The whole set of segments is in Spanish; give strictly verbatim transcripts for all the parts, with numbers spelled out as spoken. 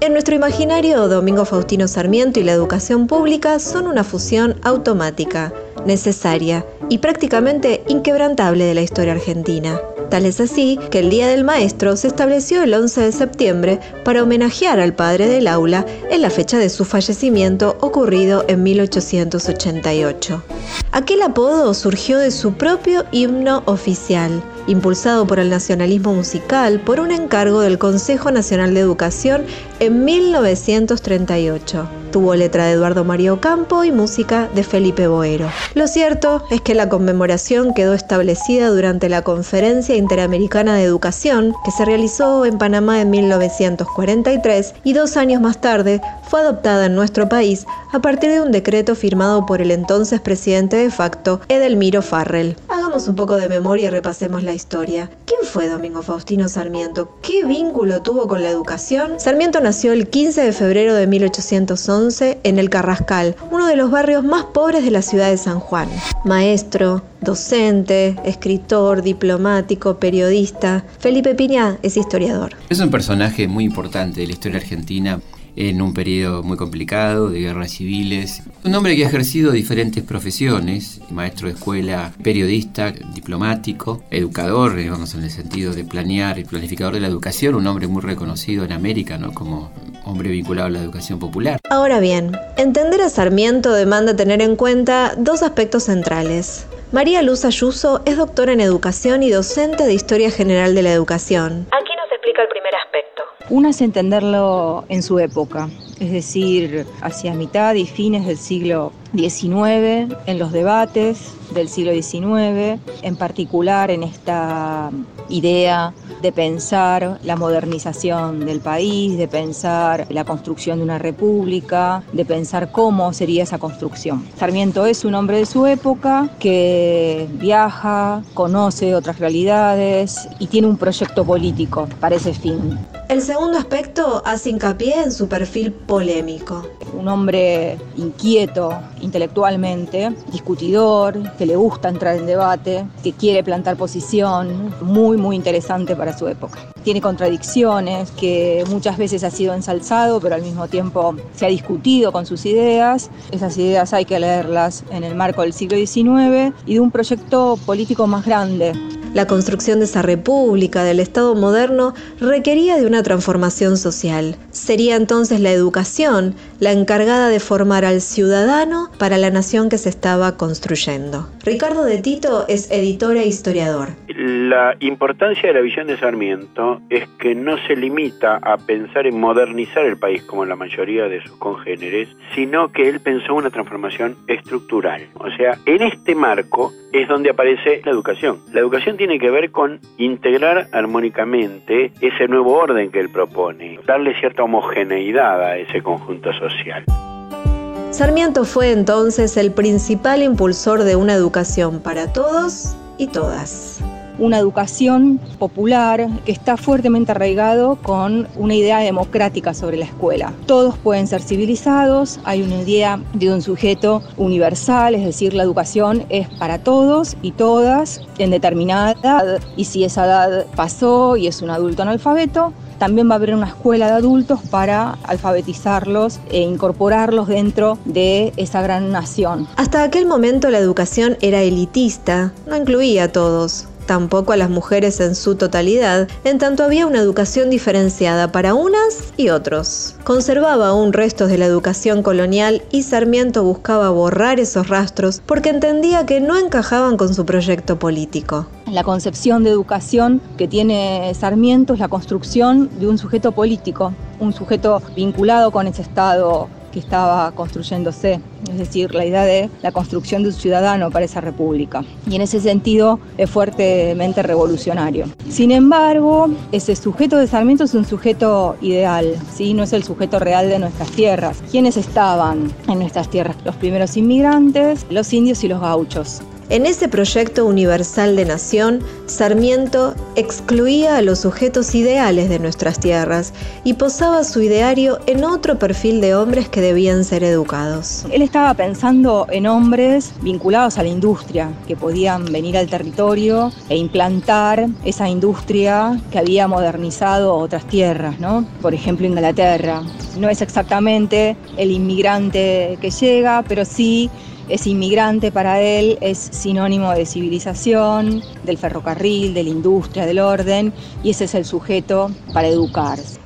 En nuestro imaginario, Domingo Faustino Sarmiento y la educación pública son una fusión automática, necesaria y prácticamente inquebrantable de la historia argentina. Tal es así que el Día del Maestro se estableció el once de septiembre para homenajear al padre del aula en la fecha de su fallecimiento ocurrido en mil ochocientos ochenta y ocho. Aquel apodo surgió de su propio himno oficial, impulsado por el nacionalismo musical por un encargo del Consejo Nacional de Educación en mil novecientos treinta y ocho. Tuvo letra de Eduardo María Ocampo y música de Felipe Boero. Lo cierto es que la conmemoración quedó establecida durante la Conferencia Interamericana de Educación, que se realizó en Panamá en mil novecientos cuarenta y tres y dos años más tarde fue adoptada en nuestro país a partir de un decreto firmado por el entonces presidente de facto, Edelmiro Farrell. Hagamos un poco de memoria y repasemos la historia. ¿Quién fue Domingo Faustino Sarmiento? ¿Qué vínculo tuvo con la educación? Sarmiento nació el quince de febrero de mil ochocientos once en El Carrascal, uno de los barrios más pobres de la ciudad de San Juan. Maestro, docente, escritor, diplomático, periodista. Felipe Piña es historiador. Es un personaje muy importante de la historia argentina en un periodo muy complicado de guerras civiles. Un hombre que ha ejercido diferentes profesiones, maestro de escuela, periodista, diplomático, educador, digamos en el sentido de planear y planificador de la educación, un hombre muy reconocido en América, ¿no? Como hombre vinculado a la educación popular. Ahora bien, entender a Sarmiento demanda tener en cuenta dos aspectos centrales. María Luz Ayuso es doctora en educación y docente de Historia General de la Educación. Aquí nos explica el primer aspecto. Una es entenderlo en su época, es decir, hacia mitad y fines del siglo diecinueve, en los debates del siglo diecinueve, en particular en esta idea de pensar la modernización del país, de pensar la construcción de una república, de pensar cómo sería esa construcción. Sarmiento es un hombre de su época que viaja, conoce otras realidades y tiene un proyecto político para ese fin. El segundo aspecto hace hincapié en su perfil polémico. Un hombre inquieto intelectualmente, discutidor, que le gusta entrar en debate, que quiere plantar posición, muy muy interesante para su época. Tiene contradicciones, que muchas veces ha sido ensalzado, pero al mismo tiempo se ha discutido con sus ideas. Esas ideas hay que leerlas en el marco del siglo diecinueve y de un proyecto político más grande. La construcción de esa república, del Estado moderno, requería de una transformación social. Sería entonces la educación la encargada de formar al ciudadano para la nación que se estaba construyendo. Ricardo de Tito es editor e historiador. La importancia de la visión de Sarmiento es que no se limita a pensar en modernizar el país como la mayoría de sus congéneres, sino que él pensó una transformación estructural. O sea, en este marco es donde aparece la educación. La educación tiene que ver con integrar armónicamente ese nuevo orden que él propone, darle cierta homogeneidad a ese conjunto social. Sarmiento fue entonces el principal impulsor de una educación para todos y todas. Una educación popular que está fuertemente arraigado con una idea democrática sobre la escuela. Todos pueden ser civilizados, hay una idea de un sujeto universal, es decir, la educación es para todos y todas en determinada edad, y si esa edad pasó y es un adulto analfabeto, también va a haber una escuela de adultos para alfabetizarlos e incorporarlos dentro de esa gran nación. Hasta aquel momento la educación era elitista, no incluía a todos. Tampoco a las mujeres en su totalidad, en tanto había una educación diferenciada para unas y otros. Conservaba aún restos de la educación colonial y Sarmiento buscaba borrar esos rastros porque entendía que no encajaban con su proyecto político. La concepción de educación que tiene Sarmiento es la construcción de un sujeto político, un sujeto vinculado con ese Estado que estaba construyéndose, es decir, la idea de la construcción de un ciudadano para esa república. Y en ese sentido es fuertemente revolucionario. Sin embargo, ese sujeto de Sarmiento es un sujeto ideal, ¿sí? No es el sujeto real de nuestras tierras. ¿Quiénes estaban en nuestras tierras? Los primeros inmigrantes, los indios y los gauchos. En ese proyecto universal de nación, Sarmiento excluía a los sujetos ideales de nuestras tierras y posaba su ideario en otro perfil de hombres que debían ser educados. Él estaba pensando en hombres vinculados a la industria, que podían venir al territorio e implantar esa industria que había modernizado otras tierras, ¿no? Por ejemplo, Inglaterra. No es exactamente el inmigrante que llega, pero sí es inmigrante para él, es sinónimo de civilización, del ferrocarril, de la industria, del orden, y ese es el sujeto para educarse.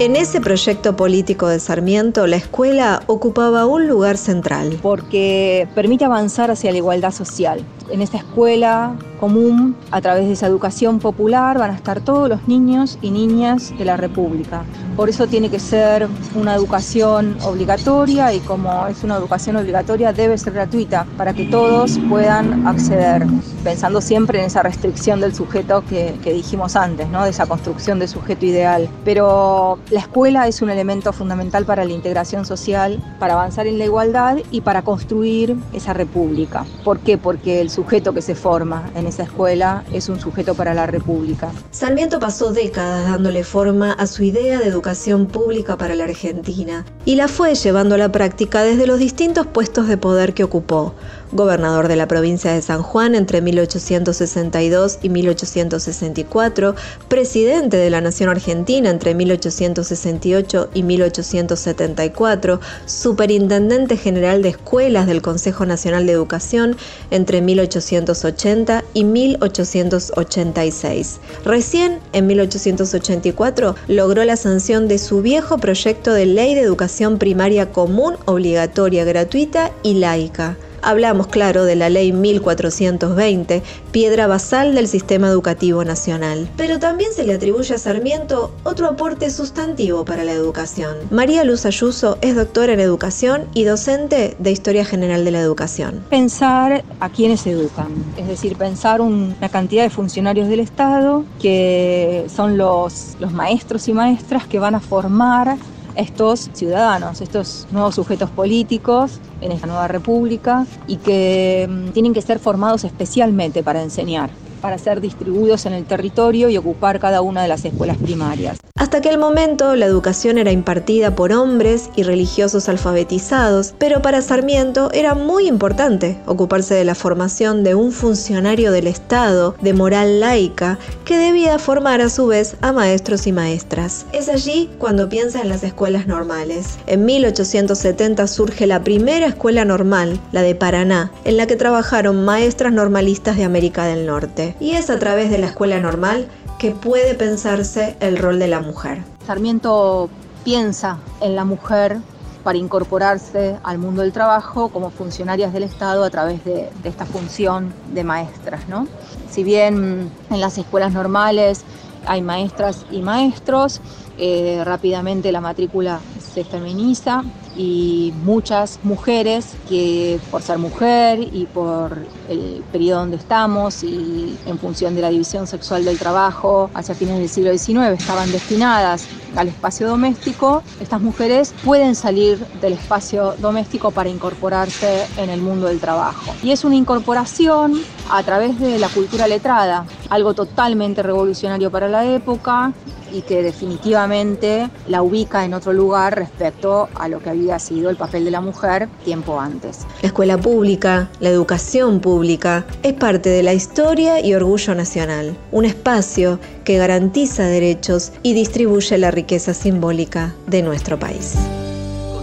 En ese proyecto político de Sarmiento, la escuela ocupaba un lugar central. Porque permite avanzar hacia la igualdad social. En esta escuela común, a través de esa educación popular, van a estar todos los niños y niñas de la República. Por eso tiene que ser una educación obligatoria, y como es una educación obligatoria, debe ser gratuita para que todos puedan acceder, pensando siempre en esa restricción del sujeto que, que dijimos antes, ¿no? De esa construcción de sujeto ideal. Pero la escuela es un elemento fundamental para la integración social, para avanzar en la igualdad y para construir esa república. ¿Por qué? Porque el sujeto que se forma en esa escuela es un sujeto para la república. Sarmiento pasó décadas dándole forma a su idea de educación pública para la Argentina y la fue llevando a la práctica desde los distintos puestos de poder que ocupó. Gobernador de la provincia de San Juan entre mil ochocientos sesenta y dos y mil ochocientos sesenta y cuatro, presidente de la Nación Argentina entre mil ochocientos sesenta y ocho y mil ochocientos setenta y cuatro, superintendente general de escuelas del Consejo Nacional de Educación entre mil ochocientos ochenta y mil ochocientos ochenta y seis. Recién, en mil ochocientos ochenta y cuatro, logró la sanción de su viejo proyecto de Ley de Educación Primaria Común, Obligatoria, Gratuita y Laica. Hablamos, claro, de la Ley mil cuatrocientos veinte, piedra basal del sistema educativo nacional. Pero también se le atribuye a Sarmiento otro aporte sustantivo para la educación. María Luz Ayuso es doctora en Educación y docente de Historia General de la Educación. Pensar a quiénes educan, es decir, pensar una cantidad de funcionarios del Estado que son los, los maestros y maestras que van a formar estos ciudadanos, estos nuevos sujetos políticos en esta nueva república, y que tienen que ser formados especialmente para enseñar, para ser distribuidos en el territorio y ocupar cada una de las escuelas primarias. Hasta aquel momento, la educación era impartida por hombres y religiosos alfabetizados, pero para Sarmiento era muy importante ocuparse de la formación de un funcionario del Estado de moral laica que debía formar a su vez a maestros y maestras. Es allí cuando piensa en las escuelas normales. En mil ochocientos setenta surge la primera escuela normal, la de Paraná, en la que trabajaron maestras normalistas de América del Norte. Y es a través de la escuela normal que puede pensarse el rol de la mujer. Sarmiento piensa en la mujer para incorporarse al mundo del trabajo como funcionarias del Estado a través de, de esta función de maestras, ¿no? Si bien en las escuelas normales hay maestras y maestros, eh, rápidamente la matrícula se feminiza y muchas mujeres que, por ser mujer y por el periodo donde estamos y en función de la división sexual del trabajo hacia fines del siglo diecinueve estaban destinadas al espacio doméstico, estas mujeres pueden salir del espacio doméstico para incorporarse en el mundo del trabajo. Y es una incorporación a través de la cultura letrada, algo totalmente revolucionario para la época y que definitivamente la ubica en otro lugar respecto a lo que había sido el papel de la mujer tiempo antes. La escuela pública, la educación pública, es parte de la historia y orgullo nacional, un espacio que garantiza derechos y distribuye la riqueza simbólica de nuestro país.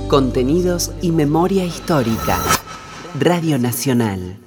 Contenidos y memoria histórica. Radio Nacional.